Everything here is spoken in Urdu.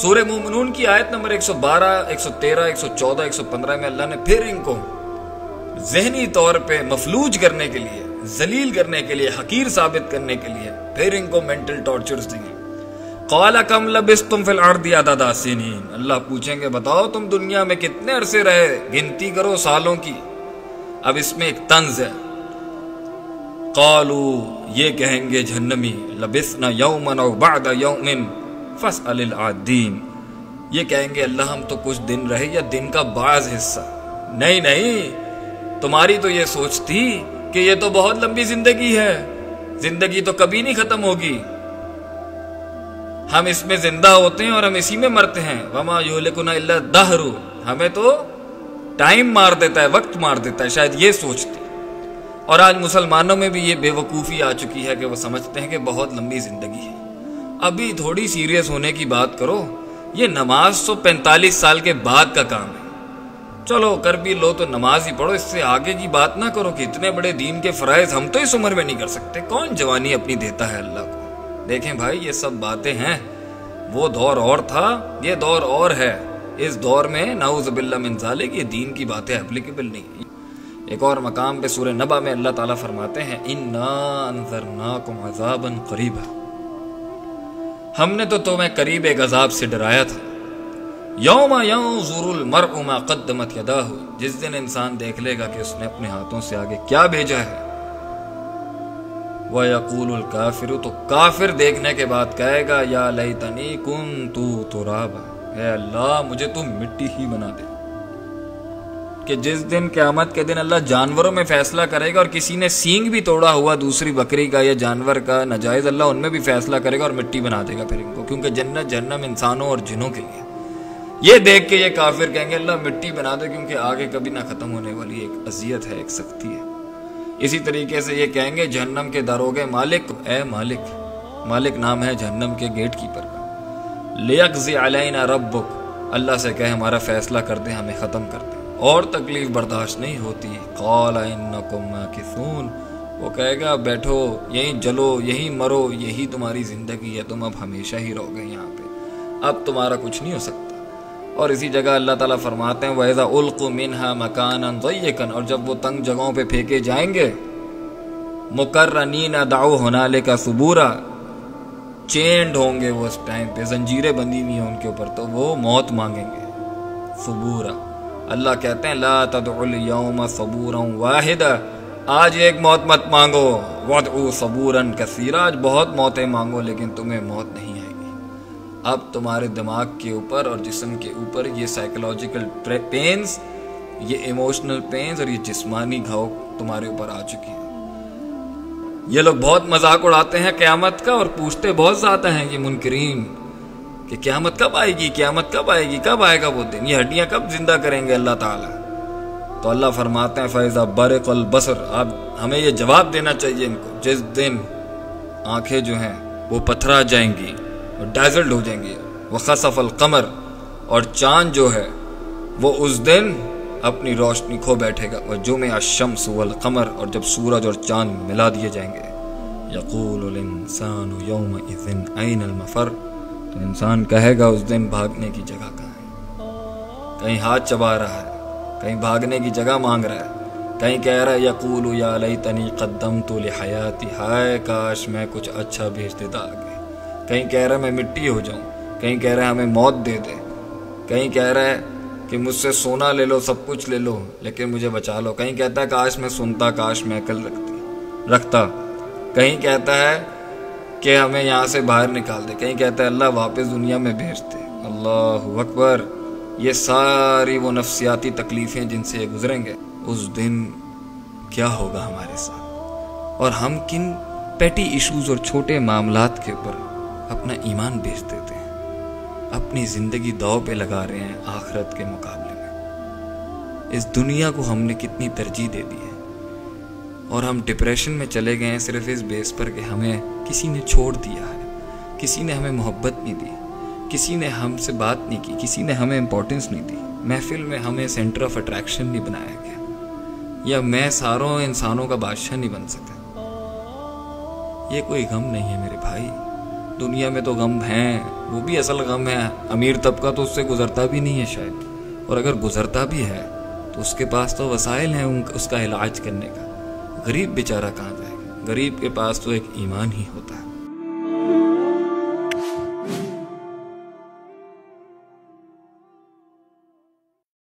سورہ مومنون کی آیت نمبر 112, 113, 114, 115 میں اللہ نے پھر ان کو ذہنی طور پہ مفلوج کرنے کے لیے, ذلیل کرنے کے لیے, حقیر ثابت کرنے کے لیے پھر ان کو مینٹل ٹارچرز دیں گے. قَالَ كَمْ لَبِثْتُمْ فِي الْأَرْضِ عَدَدَ سِنِينَ. اللہ پوچھیں گے بتاؤ تم دنیا میں کتنے عرصے رہے, گنتی کرو سالوں کی. اب اس میں ایک طنز ہے. قَالُوا یہ کہیں گے جہنمی, لَبِثْنَا يَوْمًا أَوْ بَعْدَ يَوْمٍ فَاسْأَلِ الْعَادِّينَ. یہ کہیں گے اللہ ہم تو کچھ دن رہے یا دن کا بعض حصہ. نہیں نہیں, تمہاری تو یہ سوچ تھی کہ یہ تو بہت لمبی زندگی ہے, زندگی تو کبھی نہیں ختم ہوگی, ہم اس میں زندہ ہوتے ہیں اور ہم اسی میں مرتے ہیں. وَمَا يُهْلِكُنَا إِلَّا الدَّهْرُ. ہمیں تو ٹائم مار دیتا ہے, وقت مار دیتا ہے, شاید یہ سوچتے. اور آج مسلمانوں میں بھی یہ بے وقوفی آ چکی ہے کہ وہ سمجھتے ہیں کہ بہت لمبی زندگی ہے. ابھی تھوڑی سیریس ہونے کی بات کرو, یہ نماز تو 45 سال کے بعد کا کام ہے. چلو کر بھی لو تو نماز ہی پڑھو, اس سے آگے کی بات نہ کرو کہ اتنے بڑے دین کے فرائض ہم تو اس عمر میں نہیں کر سکتے. کون جوانی اپنی دیتا ہے اللہ کو؟ دیکھیں بھائی, یہ سب باتیں ہیں. وہ دور اور تھا, یہ دور اور ہے. اس دور میں نعوذ باللہ من ذالک یہ دین کی باتیں اپلیکیبل نہیں. ایک اور مقام پہ سورہ نبا میں اللہ تعالیٰ فرماتے ہیں اِنَّا أَنذَرْنَاكُمْ عَذَابًا قَرِيبًا. ہم نے تو تمہیں قریب ایک عذاب سے ڈرایا تھا. یَوْمَ يَنْظُرُ الْمَرْءُ مَا قَدَّمَتْ يَدَاهُ. جس دن انسان دیکھ لے گا کہ اس نے اپنے ہاتھوں سے آگے کیا بھیجا ہے. وَيَقُولُ الْكَافِرُ. تو کافر دیکھنے کے بعد کہے گا یا لیتنی کنتُ ترابًا, اے اللہ مجھے تو مٹی ہی بنا دے. کہ جس دن قیامت کے دن اللہ جانوروں میں فیصلہ کرے گا اور کسی نے سینگ بھی توڑا ہوا دوسری بکری کا یا جانور کا ناجائز, اللہ ان میں بھی فیصلہ کرے گا اور مٹی بنا دے گا پھر ان کو, کیونکہ جنت جہنم انسانوں اور جنوں کے لیے. یہ دیکھ کے یہ کافر کہیں گے اللہ مٹی بنا دے, کیونکہ آگے کبھی نہ ختم ہونے والی ایک اذیت ہے, ایک سختی ہے. اسی طریقے سے یہ کہیں گے جہنم کے داروغے مالک, اے مالک, مالک نام ہے جہنم کے گیٹ کیپر کا, لیقضی علینا ربک, اللہ سے کہے ہمارا فیصلہ کر دیں, ہمیں ختم کر دیں, اور تکلیف برداشت نہیں ہوتی. قال انکم ماکثون. وہ کہے گا بیٹھو یہیں, جلو یہیں, مرو, یہی تمہاری زندگی ہے, تم اب ہمیشہ ہی رہو گے یہاں پہ, اب تمہارا کچھ نہیں ہو سکتا. اور اسی جگہ اللہ تعالیٰ فرماتے ہیں وَإِذَا أُلْقُوا مِنْهَا مَكَانًا ضَيِّقًا. اور جب وہ تنگ جگہوں پہ پھینکے جائیں گے مُقَرَّنِينَ دَعَوْا هُنَالِكَ ثُبُورًا, چینڈ ہوں گے وہ اس ٹائم پہ, زنجیریں بندی ہوئی ہیں ان کے اوپر, تو وہ موت مانگیں گے. ثُبُورًا اللہ کہتے ہیں لَا تَدْعُوا الْيَوْمَ ثُبُورًا وَاحِدًا. آج ایک موت مت مانگو, وَادْعُوا ثُبُورًا كَثِيرًا, آج بہت موتیں مانگو لیکن تمہیں موت نہیں. اب تمہارے دماغ کے اوپر اور جسم کے اوپر یہ سائیکولوجیکل پینز, یہ ایموشنل پینز اور یہ جسمانی گھاؤ تمہارے اوپر آ چکی ہے. یہ لوگ بہت مذاق اڑاتے ہیں قیامت کا اور پوچھتے بہت زیادہ ہیں یہ منکرین کہ قیامت کب آئے گی, قیامت کب آئے گی, کب آئے گا وہ دن, یہ ہڈیاں کب زندہ کریں گے اللہ تعالیٰ. تو اللہ فرماتے ہیں فَإِذَا بَرِقَ الْبَصَرُ. اب ہمیں یہ جواب دینا چاہیے ان کو, جس دن آنکھیں جو ہیں وہ پتھرا جائیں گی, ڈیزلڈ ہو جائیں گے. وخسف القمر, اور چاند جو ہے وہ اس دن اپنی روشنی کھو بیٹھے گا. وجمع الشمس والقمر, اور جب سورج اور چاند ملا دیے جائیں گے. یقول الانسان یومئذ این المفر. تو انسان کہے گا اس دن بھاگنے کی جگہ کہاں ہے, کہیں ہاتھ چبا رہا ہے, کہیں بھاگنے کی جگہ مانگ رہا ہے, کہیں کہہ رہا ہے یقول یا لیتنی قدمت لحیاتی, ہائے کاش میں کچھ اچھا بھیج دیتا آگے. کہیں کہہ رہا ہے میں مٹی ہو جاؤں, کہیں کہہ رہا ہے ہمیں موت دے دے, کہیں کہہ رہا ہے کہ مجھ سے سونا لے لو, سب کچھ لے لو لیکن مجھے بچا لو, کہیں کہتا ہے کاش میں سنتا, کاش میں عقل رکھتا, کہیں کہتا ہے کہ ہمیں یہاں سے باہر نکال دے, کہیں کہتا ہے اللہ واپس دنیا میں بھیج دے. اللہ اکبر. یہ ساری وہ نفسیاتی تکلیفیں جن سے گزریں گے, اس دن کیا ہوگا ہمارے ساتھ, اور ہم کن پیٹی ایشوز اور چھوٹے معاملات کے اوپر اپنا ایمان بیچ دیتے ہیں, اپنی زندگی داؤ پہ لگا رہے ہیں آخرت کے مقابلے میں. اس دنیا کو ہم نے کتنی ترجیح دے دی ہے, اور ہم ڈپریشن میں چلے گئے ہیں صرف اس بیس پر کہ ہمیں کسی نے چھوڑ دیا ہے, کسی نے ہمیں محبت نہیں دی, کسی نے ہم سے بات نہیں کی, کسی نے ہمیں امپورٹنس نہیں دی, محفل میں ہمیں سینٹر آف اٹریکشن نہیں بنایا گیا, یا میں ساروں انسانوں کا بادشاہ نہیں بن سکا. یہ کوئی غم نہیں ہے میرے بھائی, دنیا میں تو غم ہیں، وہ بھی اصل غم ہے، امیر طبقہ تو اس سے گزرتا بھی نہیں ہے شاید، اور اگر گزرتا بھی ہے تو اس کے پاس تو وسائل ہیں اس کا علاج کرنے کا، غریب بیچارہ کہاں جائے گا؟ غریب کے پاس تو ایک ایمان ہی ہوتا ہے۔